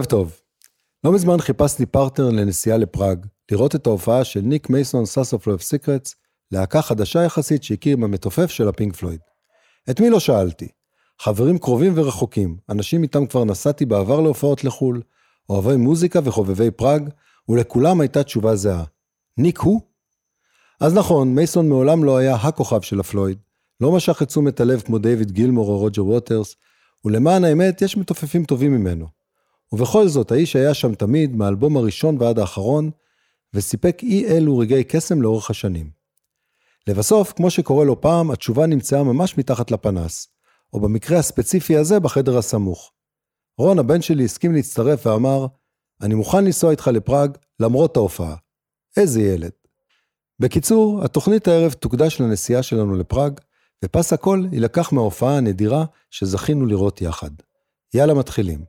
ערב טוב. לא מזמן חיפשתי פרטנר לנסיעה לפראג, לראות את ההופעה של ניק מייסון Saucerful of Secrets, להקה חדשה יחסית שהכיר עם המתופף של הפינק פלויד. את מי לא שאלתי? חברים קרובים ורחוקים, אנשים איתם כבר נסעתי בעבר להופעות לחול, אוהבי מוזיקה וחובבי פראג, ולכולם הייתה תשובה זהה. ניק הוא? אז נכון, מייסון מעולם לא היה הכוכב של הפלויד, לא משך את תשומת הלב כמו דיוויד גילמור או רוג'ר ווטרס, ולמען האמת יש מתופפים טובים ממנו. ובכל זאת, האיש היה שם תמיד, מהאלבום הראשון ועד האחרון, וסיפק אי אלו רגעי קסם לאורך השנים. לבסוף, כמו שקורה לו פעם, התשובה נמצאה ממש מתחת לפנס, או במקרה הספציפי הזה בחדר הסמוך. רון, הבן שלי, הסכים להצטרף ואמר, אני מוכן לנסוע איתך לפראג, למרות ההופעה. איזה ילד. בקיצור, התוכנית הערב תוקדש לנסיעה שלנו לפראג, ופס הכל ילקח מההופעה הנדירה שזכינו לראות יחד. יאללה מתחילים.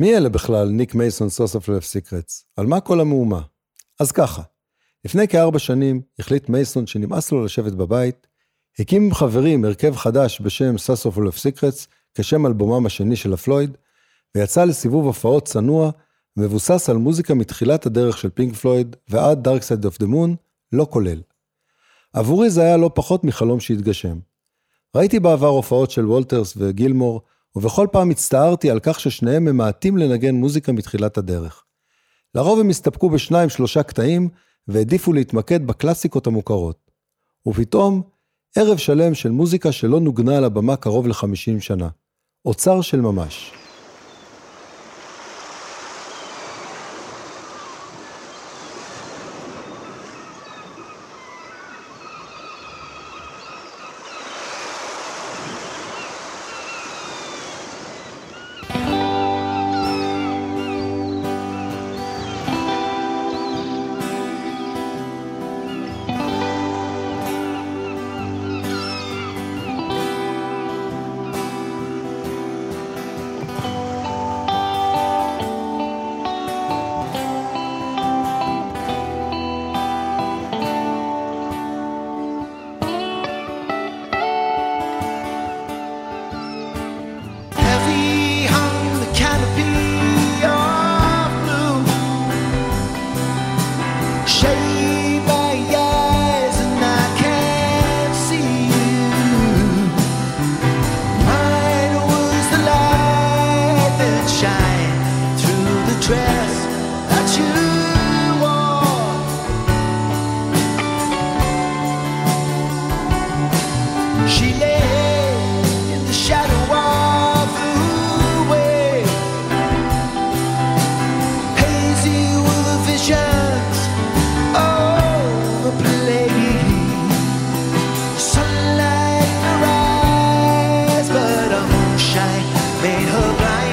מי אלה בכלל ניק מייסון Saucerful of Secrets? על מה כל המהומה? אז ככה, לפני כ4 שנים החליט מייסון שנמאס לו לשבת בבית, הקים עם חברים הרכב חדש בשם Saucerful of Secrets, כשם אלבומם השני של הפלויד, ויצא לסיבוב הופעות צנוע, מבוסס על מוזיקה מתחילת הדרך של פינק פלויד ועד Dark Side of the Moon, לא כולל. עבורי זה היה לא פחות מחלום שהתגשם. ראיתי בעבר הופעות של וולטרס וגילמור, ובכל פעם הצטערתי על כך ששניהם ממעטים לנגן מוזיקה מתחילת הדרך. לרוב הם הסתפקו ב2-3 קטעים, והעדיפו להתמקד בקלאסיקות המוכרות. ופתאום, ערב שלם של מוזיקה שלא נוגנה על הבמה קרוב ל50 שנה. אוצר של ממש. dress that you wore. She lay in the shadow of the way, hazy were the visions of the play. Sunlight in her eyes, but a moonshine made her blind.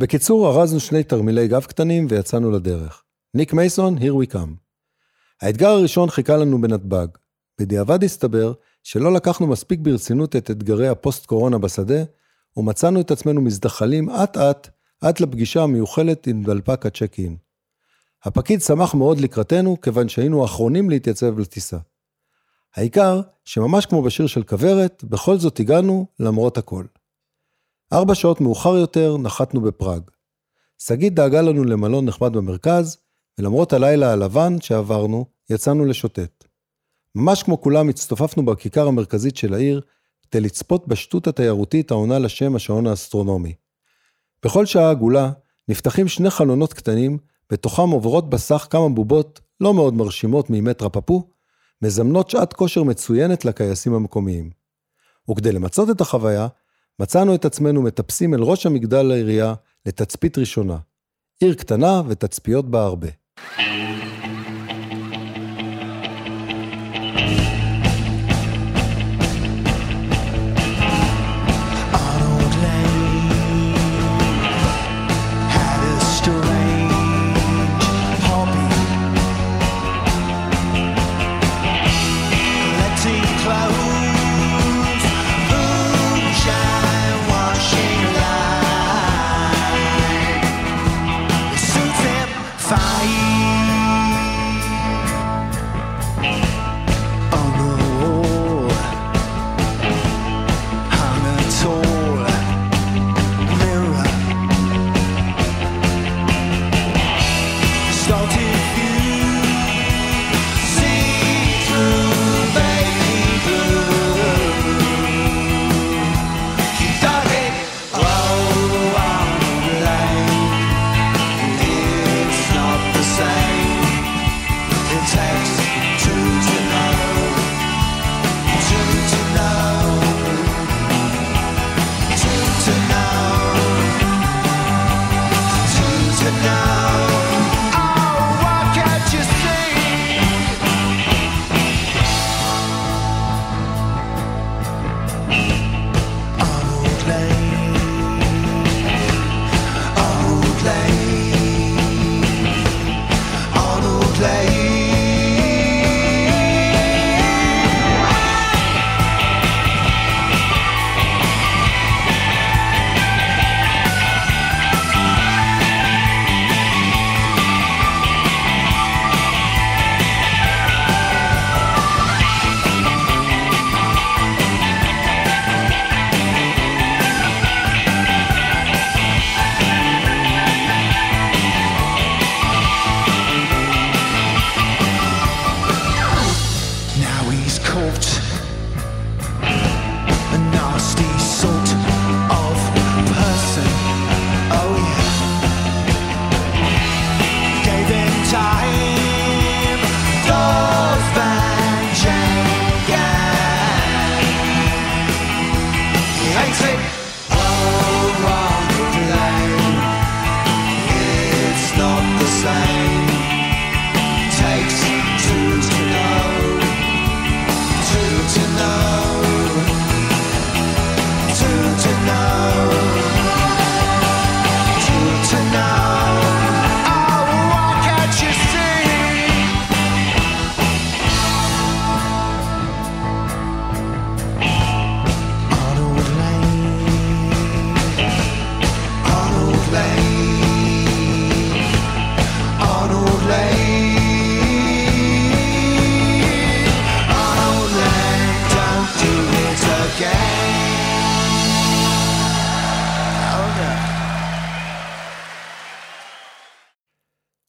בקיצור, ארזנו שני תרמילי גב קטנים ויצאנו לדרך. ניק מייסון, here we come. האתגר הראשון חיכה לנו בנתב"ג. בדיעבד הסתבר שלא לקחנו מספיק ברצינות את אתגרי הפוסט-קורונה בשדה, ומצאנו את עצמנו מזדחלים עד לפגישה המיוחלת עם דלפק הצ'ק-אין. הפקיד שמח מאוד לקראתנו, כיוון שהיינו האחרונים להתייצב לטיסה. העיקר, שממש כמו בשיר של כברת, בכל זאת הגענו למרות הכל. 4 שעות מאוחר יותר נחתנו בפראג. סגית דאגה לנו למלון נחמד במרכז, ולמרות הלילה הלבן שעברנו, יצאנו לשוטט. ממש כמו כולם הצטופפנו בכיכר המרכזית של העיר, כדי לצפות בשטות התיירותית העונה לשם השעון האסטרונומי. בכל שעה עגולה נפתחים 2 חלונות קטנים, בתוכם עוברות בסך כמה בובות לא מאוד מרשימות מימי טרפפו, מזמנות שעת כושר מצוינת לקייסים המקומיים. וכדי למצות את החוויה, מצאנו את עצמנו מטפסים אל ראש המגדל לעירייה לתצפית ראשונה. עיר קטנה ותצפיות בה הרבה. Bye.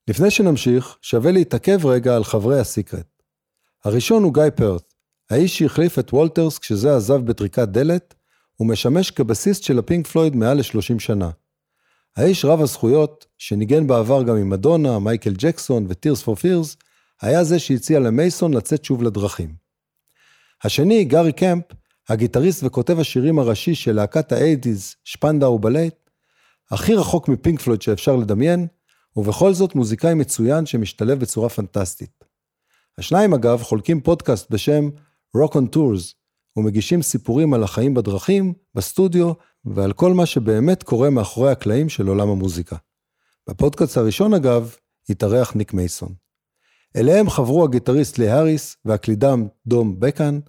לפני שנמשיך, שווה להתעכב רגע על חברי הסיקרט. הראשון הוא גיא פרט, האיש שהחליף את וולטרס כשזה עזב בטריקת דלת, ומשמש כבסיסט של הפינק פלויד מעל ל-30 שנה. האיש רב הזכויות, שניגן בעבר גם עם מדונה, מייקל ג'קסון וטירס פור פירס, היה זה שהציע למייסון לצאת שוב לדרכים. השני, גארי קמפ, הגיטריסט וכותב השירים הראשי של להקת ה-80s, שפנדאו בלט, הכי רחוק מפינק פלויד שאפשר לדמיין, ובכל זאת מוזיקאי מצוין שמשתלב בצורה פנטסטית. השניים אגב חולקים פודקאסט בשם Rock on Tours, ומגישים סיפורים על החיים בדרכים, בסטודיו, ועל כל מה שבאמת קורה מאחורי הקלעים של עולם המוזיקה. בפודקאסט הראשון אגב, התארח ניק מייסון. אליהם חברו הגיטריסט לי האריס והקלידם דום בקן,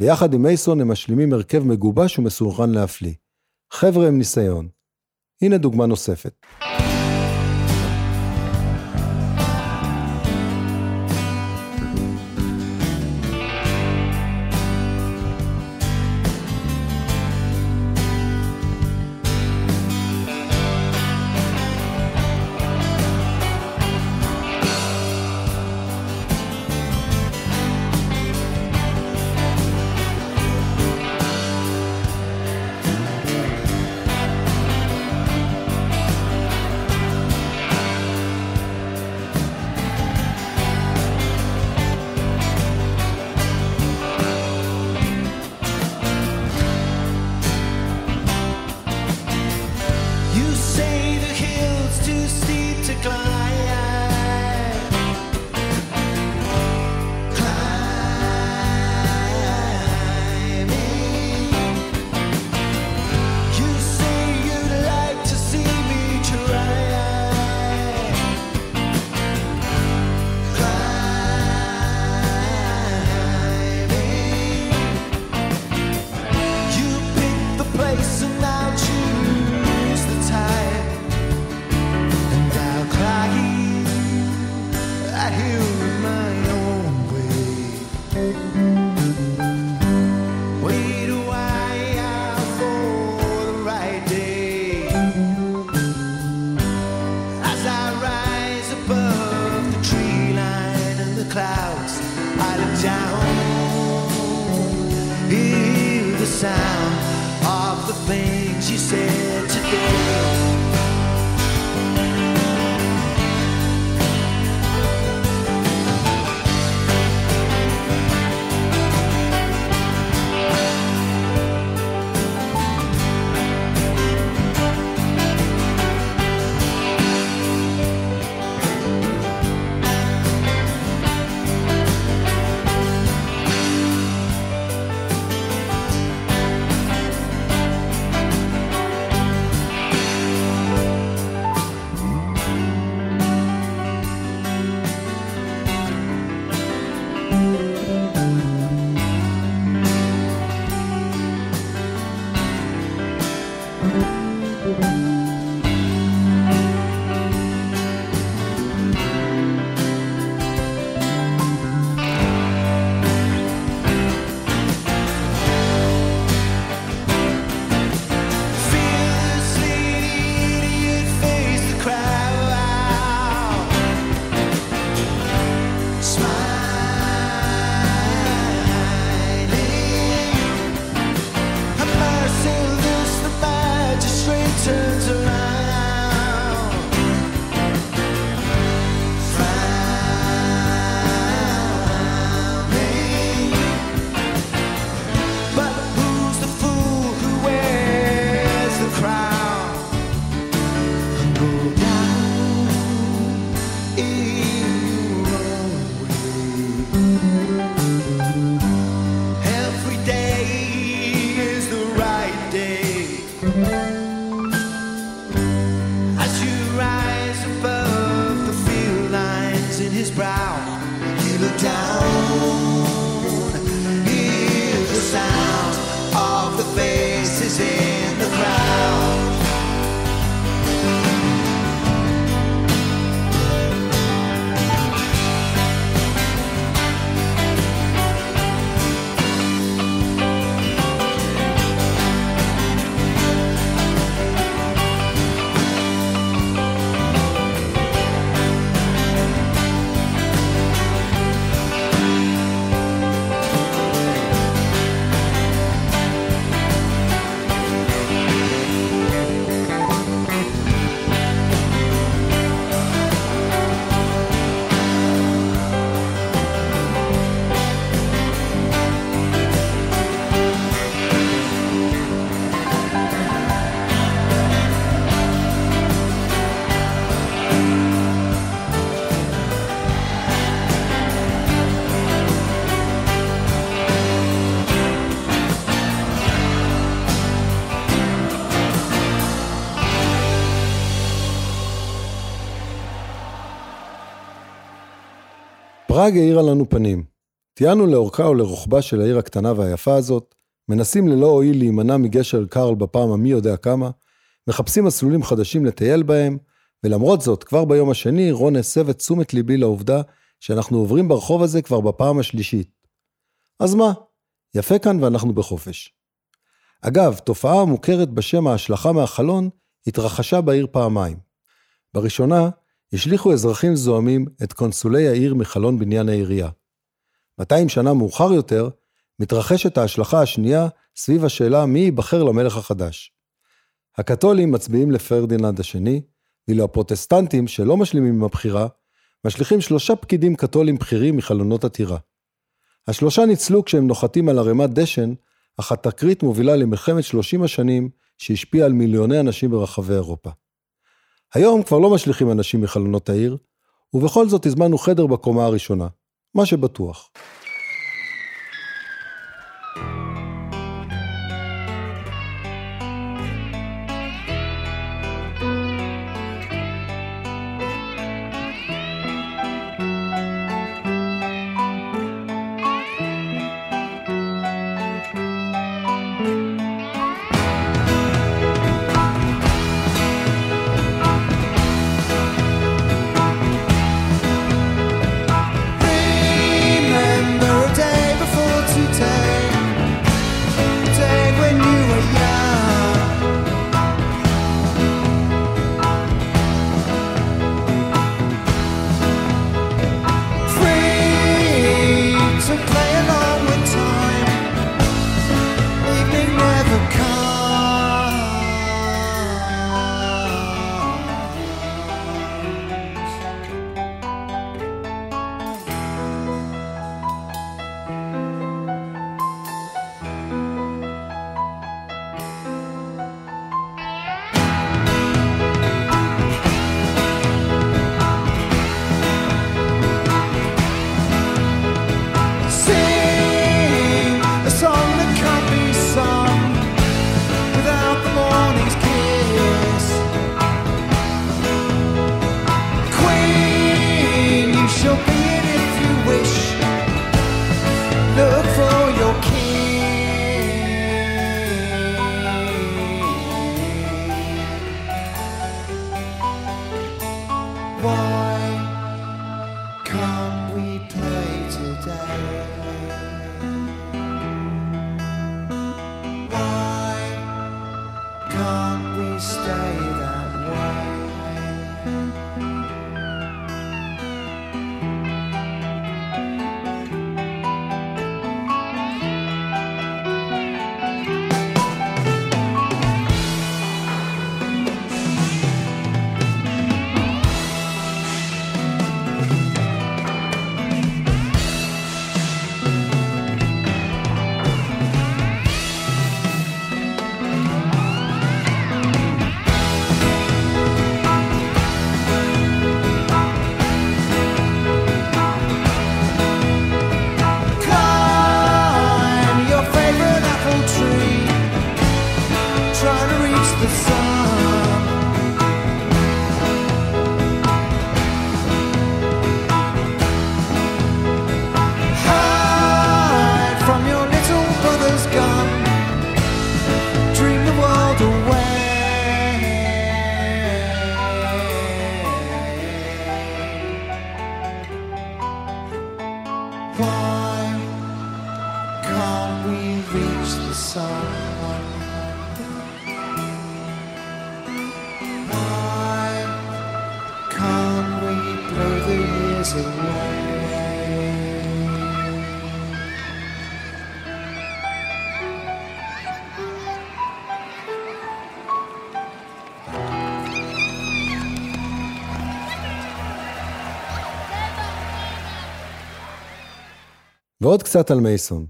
ויחד עם מייסון הם משלימים הרכב מגובש ומסורחן להפליא. חבר'ה עם ניסיון. הנה דוגמה נוספת. Turns around. פראג העירה לנו פנים. תיאנו לאורכה ולרוחבה של העיר הקטנה והיפה הזאת, מנסים ללא הועיל להימנע מגשר קרל בפעם המי יודע כמה, מחפשים מסלולים חדשים לטייל בהם, ולמרות זאת, כבר ביום השני, רון הסב את תשומת ליבי לעובדה שאנחנו עוברים ברחוב הזה כבר בפעם השלישית. אז מה? יפה כאן ואנחנו בחופש. אגב, תופעה המוכרת בשם ההשלכה מהחלון התרחשה בעיר פעמיים. בראשונה, השליחו אזרחים זוהמים את קונסולי העיר מחלון בניין העירייה. 200 שנה מאוחר יותר, מתרחשת ההשלכה השנייה סביב השאלה מי ייבחר למלך החדש. הקתולים מצביעים לפרדיננד השני, ואילו הפרוטסטנטים שלא משלימים עם הבחירה, משליחים 3 פקידים קתולים בחירים מחלונות הטירה. ה3 ניצלו כשהם נוחתים על ערימת דשן, אך התקרית מובילה למלחמת 30 השנים שהשפיעה על מיליוני אנשים ברחבי אירופה. היום כבר לא משליחים אנשים מחלונות העיר, ובכל זאת הזמנו חדר בקומה הראשונה, מה שבטוח. ועוד קצת על מייסון.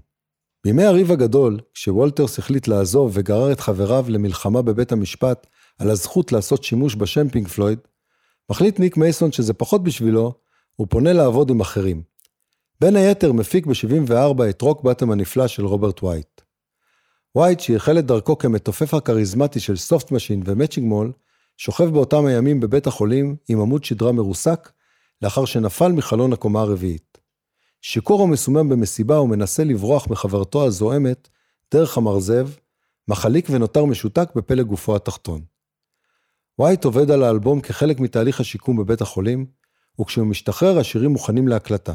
בימי הריב הגדול, כשוולטרס החליט לעזוב וגרר את חבריו למלחמה בבית המשפט על הזכות לעשות שימוש בשם פינק פלויד, מחליט ניק מייסון שזה פחות בשבילו, הוא פונה לעבוד עם אחרים. בין היתר מפיק ב-74 את רוק באטם הנפלא של רוברט ווייט. ווייט, שהחל את דרכו כמתופף הקריזמטי של סופט משין ומצ'ינג מול, שוכב באותם הימים בבית החולים עם עמוד שדרה מרוסק, לאחר שנפל מחלון הקומה הרביעית. שיכור ומסומם במסיבה ומנסה לברוח מחברתו הזוהמת דרך המרזב, מחליק ונותר משותק בפלא גופו התחתון. ווייט עובד על האלבום כחלק מתהליך השיקום בבית החולים, וכשהוא משתחרר השירים מוכנים להקלטה.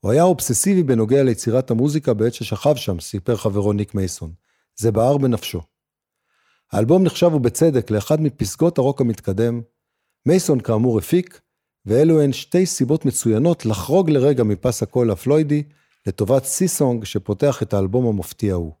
הוא היה אובססיבי בנוגע ליצירת המוזיקה בעת ששכב שם, סיפר חברו ניק מייסון. זה בער בנפשו. האלבום נחשב ובצדק לאחד מפסגות הרוק המתקדם. מייסון כאמור הפיק, ואלו הן שתי סיבות מצוינות לחרוג לרגע מפס הקול הפלוידי לטובת סי-סונג שפותח את האלבום המופתיע הוא.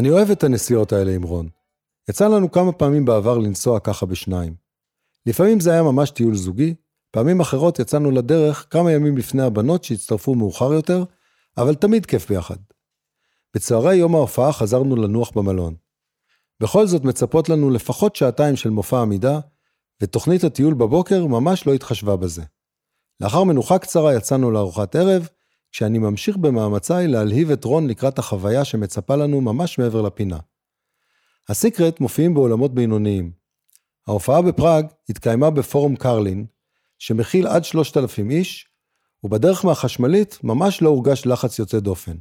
אני אוהב את הנסיעות האלה עם רון. יצא לנו כמה פעמים בעבר לנסוע ככה בשניים. לפעמים זה היה ממש טיול זוגי, פעמים אחרות יצאנו לדרך כמה ימים לפני הבנות שהצטרפו מאוחר יותר, אבל תמיד כיף ביחד. בצהרי יום ההופעה חזרנו לנוח במלון. בכל זאת מצפות לנו לפחות שעתיים של מופע עמידה, ותוכנית הטיול בבוקר ממש לא התחשבה בזה. לאחר מנוחה קצרה יצאנו לארוחת ערב, כשאני ממשיך במאמציי להלהיב את רון לקראת החוויה שמצפה לנו ממש מעבר לפינה. הסיקרט מופיעים בעולמות בינוניים. ההופעה בפראג התקיימה בפורום קרלין, שמכיל עד 3,000 איש, ובדרך מהחשמלית ממש לא הורגש לחץ יוצא דופן.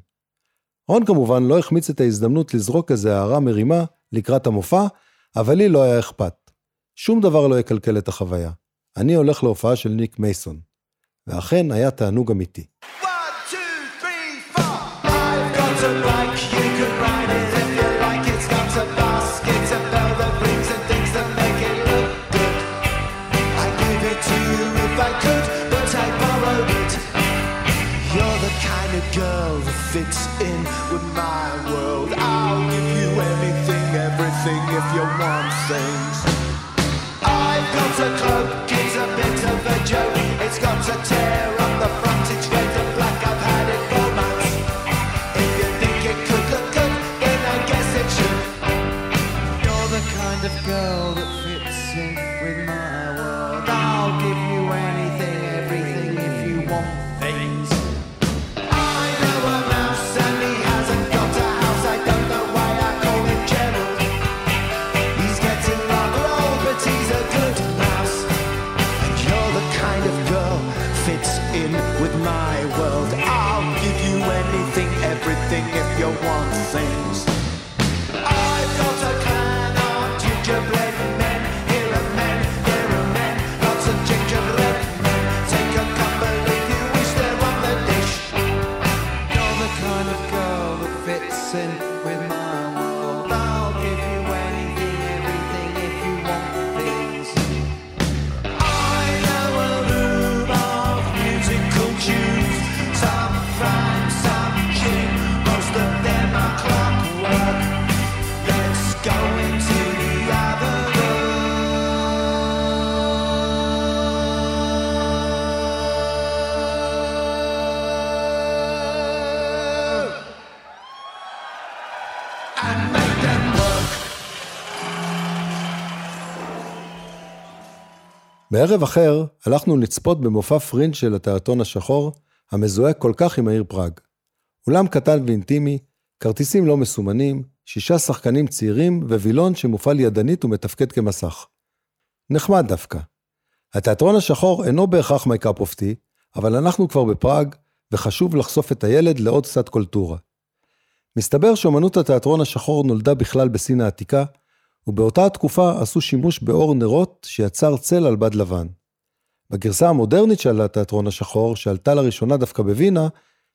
רון כמובן לא החמיץ את ההזדמנות לזרוק איזה הערה מרימה לקראת המופע, אבל לי לא היה אכפת. שום דבר לא יקלקל את החוויה. אני הולך להופעה של ניק מייסון. ואכן היה תענוג אמיתי. בערב אחר הלכנו לצפות במופע פרינג' של התיאטרון השחור, המזוהה כל כך עם העיר פראג. אולם קטן ואינטימי, כרטיסים לא מסומנים, 6 שחקנים צעירים ווילון שמופעל ידנית ומתפקד כמסך. נחמד דווקא. התיאטרון השחור אינו בהכרח מייקאפ אופטי, אבל אנחנו כבר בפראג וחשוב לחשוף את הילד לעוד קצת קולטורה. מסתבר שאומנות התיאטרון השחור נולדה בכלל בסין העתיקה, ובאותה התקופה עשו שימוש באור נרות שיצר צל על בד לבן. בגרסה המודרנית של התיאטרון השחור, שעלתה לראשונה דווקא בווינה,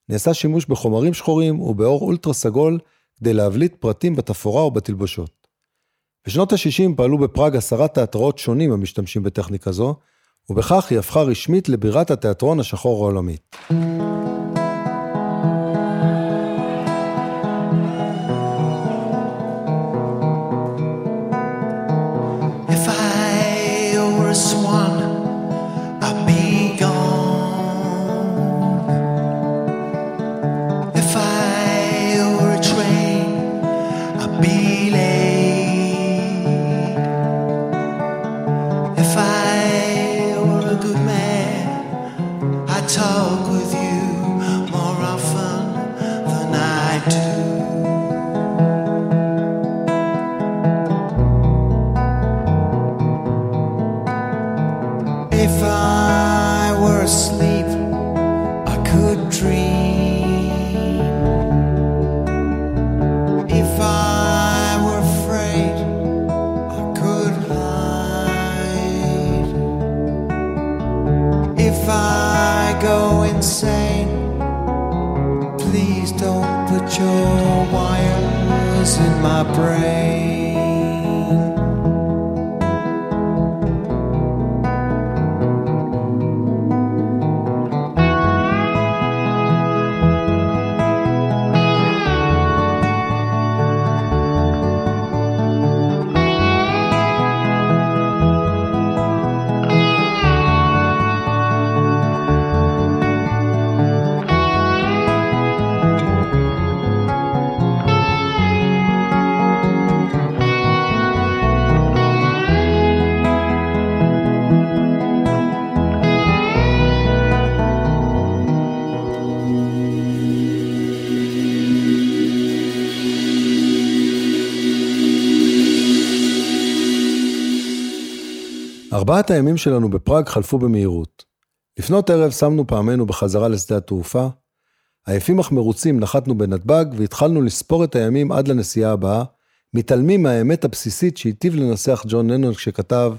נעשה שימוש בחומרים שחורים ובאור אולטרה סגול כדי להבליט פרטים בתפאורה או בתלבושות. בשנות ה-60 פעלו בפראג 10 תיאטראות שונים המשתמשים בטכניקה זו, ובכך היא הפכה רשמית לבירת התיאטרון השחור העולמית. ארבעת הימים שלנו בפראג חלפו במהירות. לפנות ערב שמנו פעמנו בחזרה לשדה התעופה, עייפים אך מרוצים נחתנו בנתב"ג והתחלנו לספור את הימים עד לנסיעה הבאה, מתעלמים מהאמת הבסיסית שהיטיב לנסח ג'ון לנון כשכתב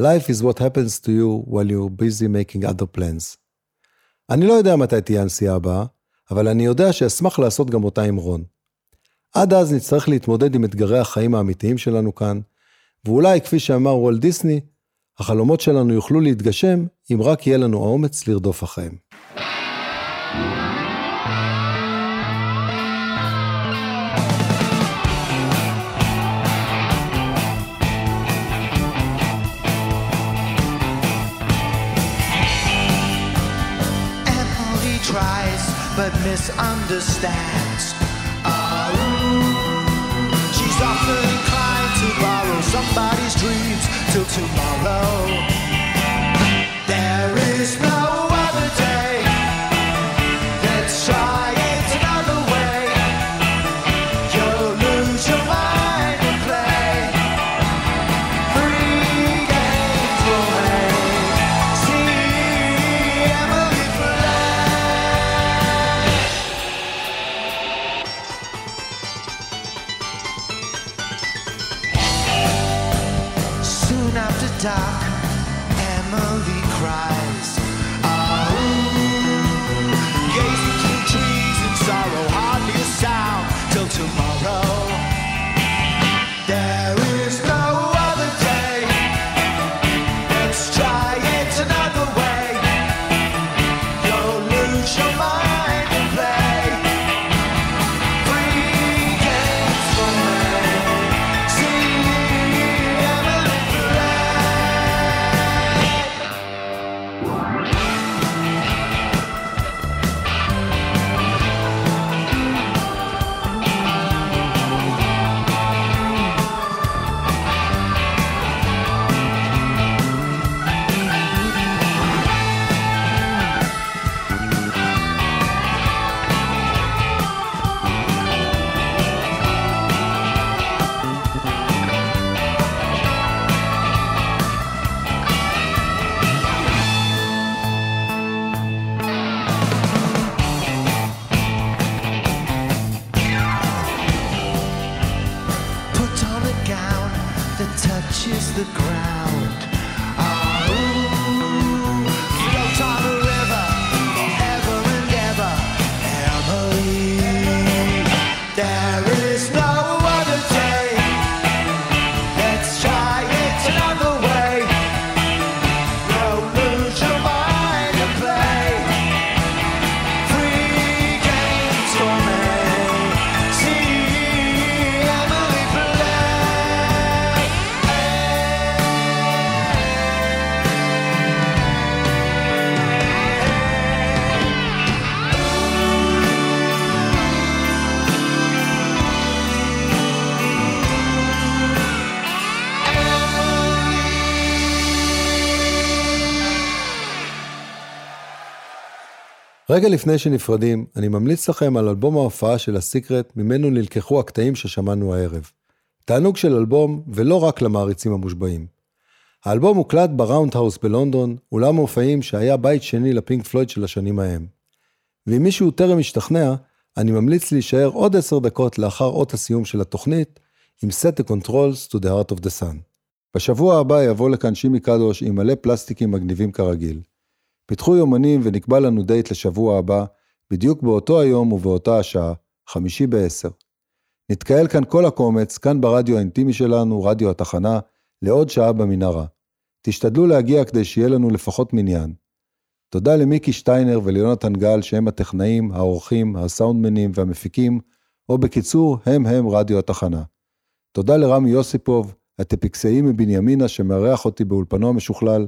Life is what happens to you while you're busy making other plans. אני לא יודע מתי תהיה הנסיעה הבאה, אבל אני יודע שאשמח לעשות גם אותה עם רון. עד אז נצטרך להתמודד עם אתגרי החיים האמיתיים שלנו כאן, ואולי כפי שאמר וולט דיסני, החלומות שלנו יוכלו להתגשם אם רק יהיה לנו האומץ לרדוף אחריהם. But misunderstands. She's often inclined to borrow somebody's dreams till tomorrow. There is no other day. Let's try it another way. You'll lose your mind and play. Free games away. See Emily play. Dark, Emily cries. Oh, gazing through trees in sorrow, hardly a sound till tomorrow. There is no other day. Let's try it another way. You'll lose your mind and play. Free games for me. See Emily play. Put on a gown that touches the ground. Oh, float on a river forever and ever, Emily. There is no other day. Let's try it another way. You'll lose your mind and play. Free games for me. See Emily play. רגע לפני שנפרדים, אני ממליץ לכם על אלבום ההופעה של הסיקרט, ממנו נלקחו הקטעים ששמענו הערב. תענוג של אלבום, ולא רק למעריצים המושבעים. האלבום הוקלט בראונדהאוס בלונדון, אולם מופעים שהיה בית שני לפינק פלויד של השנים ההם. ואם מישהו טרם השתכנע, אני ממליץ להישאר עוד 10 דקות לאחר אות הסיום של התוכנית, עם Set the Controls to the Heart of the Sun. בשבוע הבא יבוא לכאן שימי קדוש עם מלא פלסטיקים מגניבים כרגיל. פיתחו יומנים ונקבע לנו דייט לשבוע הבא, בדיוק באותו היום ובאותה השעה, 9:55. נתקהל כאן כל הקומץ, כאן ברדיו האינטימי שלנו, רדיו התחנה, לעוד שעה במנהרה. תשתדלו להגיע כדי שיהיה לנו לפחות מניין. תודה למיקי שטיינר וליונתן גל שהם הטכנאים, האורחים, הסאונדמנים והמפיקים, או בקיצור, הם רדיו התחנה. תודה לרמי יוסיפוב, הטפיקסאי מבנימינה שמארח אותי באולפנו המשוכלל,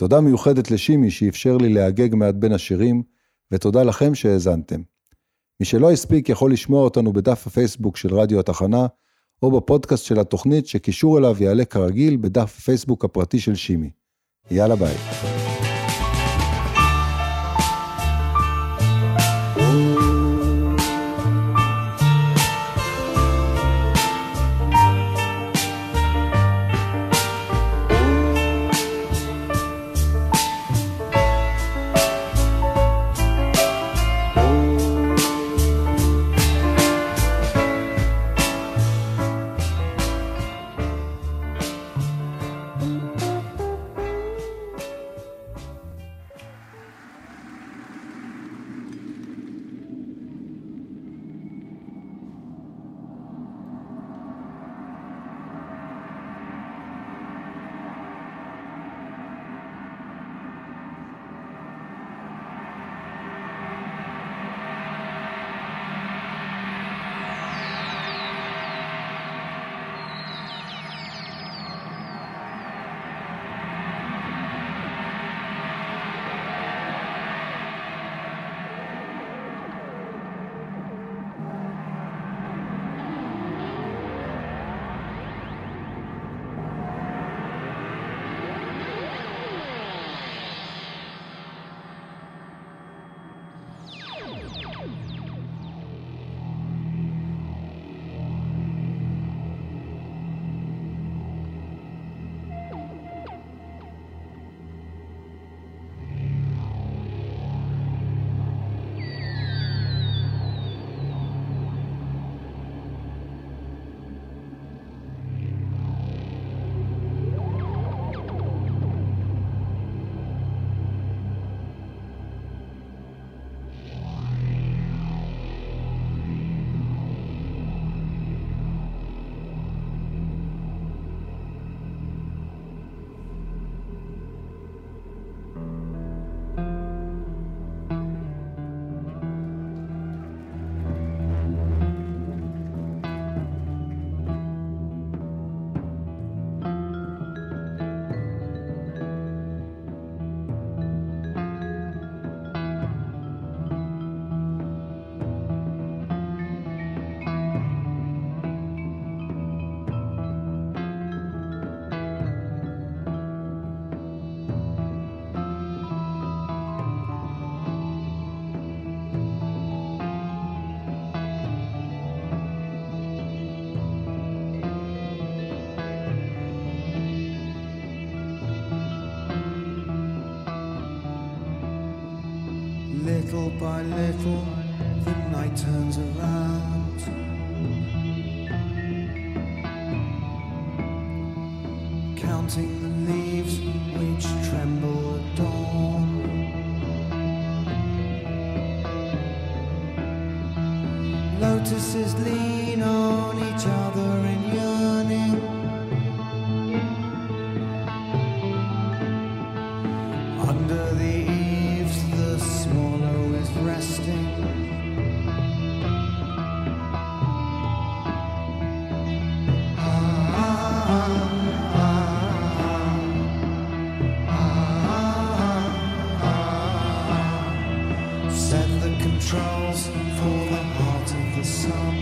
תודה מיוחדת לשימי שאפשר לי להגג מעט בין השירים, ותודה לכם שהאזנתם. מי שלא הספיק יכול לשמוע אותנו בדף הפייסבוק של רדיו התחנה, או בפודקאסט של התוכנית שקישור אליו יעלה כרגיל בדף הפייסבוק הפרטי של שימי. יאללה ביי. little by little, the night turns around. Counting the leaves which tremble at dawn. Lotuses lean on each other in yearning. Under the eaves the swallow is resting. Set the controls for the heart of the sun.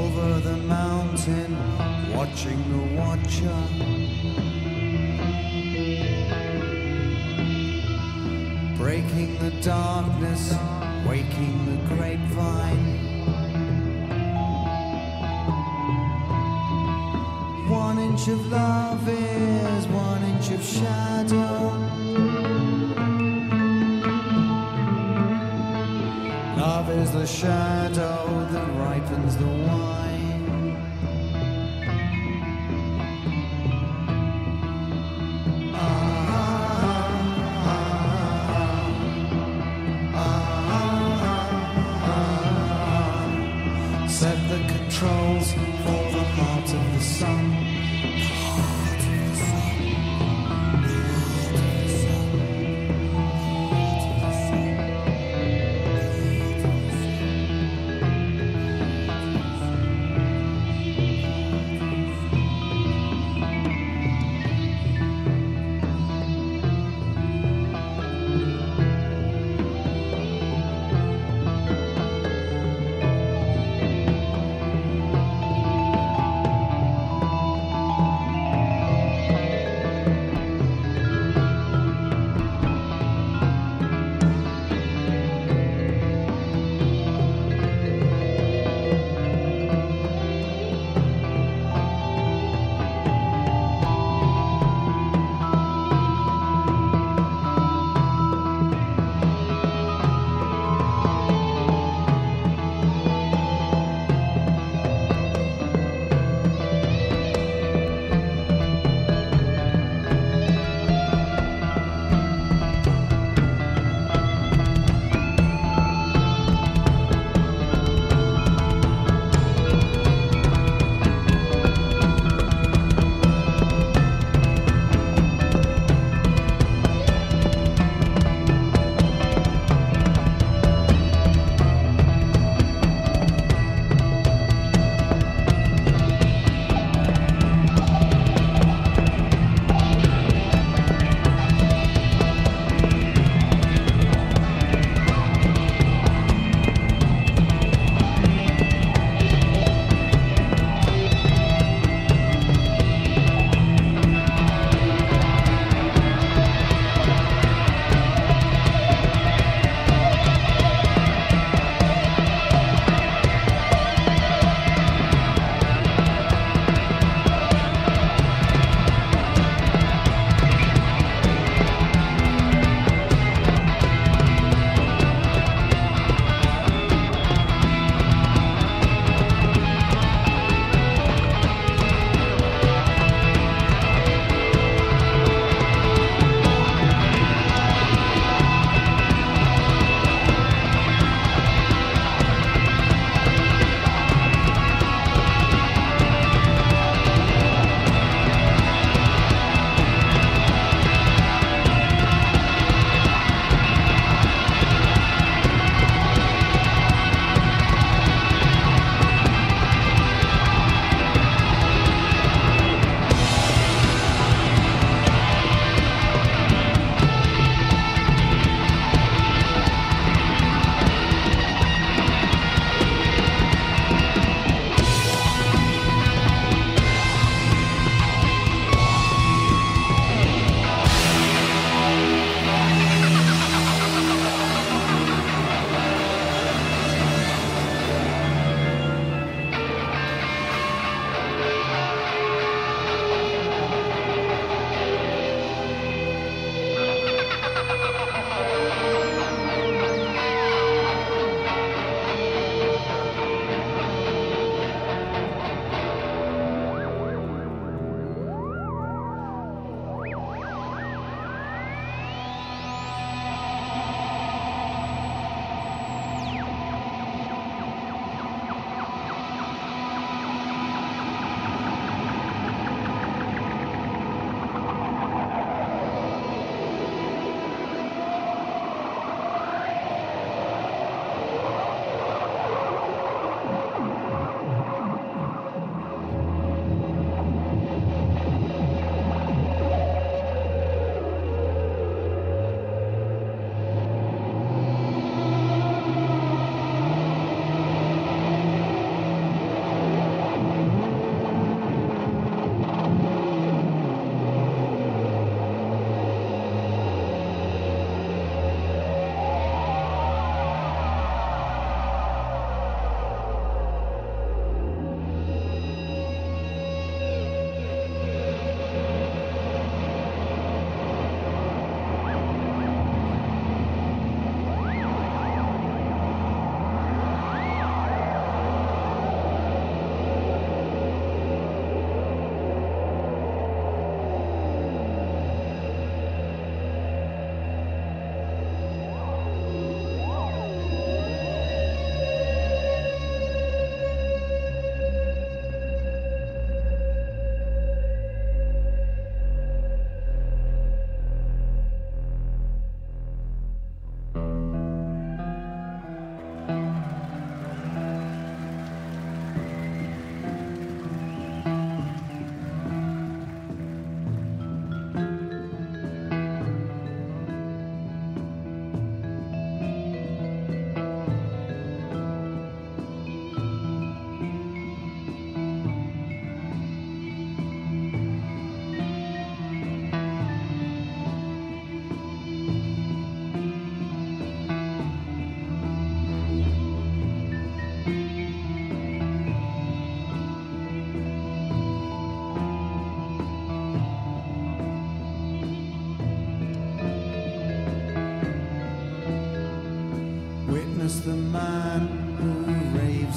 Over the mountain, watching the watcher. Breaking the darkness, waking the grapevine. One inch of love is one inch of shadow. Love is the shadow that ripens the wine.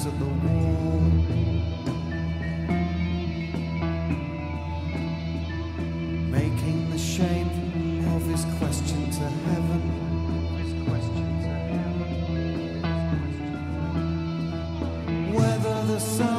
face of the wall. Making the shape of his question to heaven. Whether the sun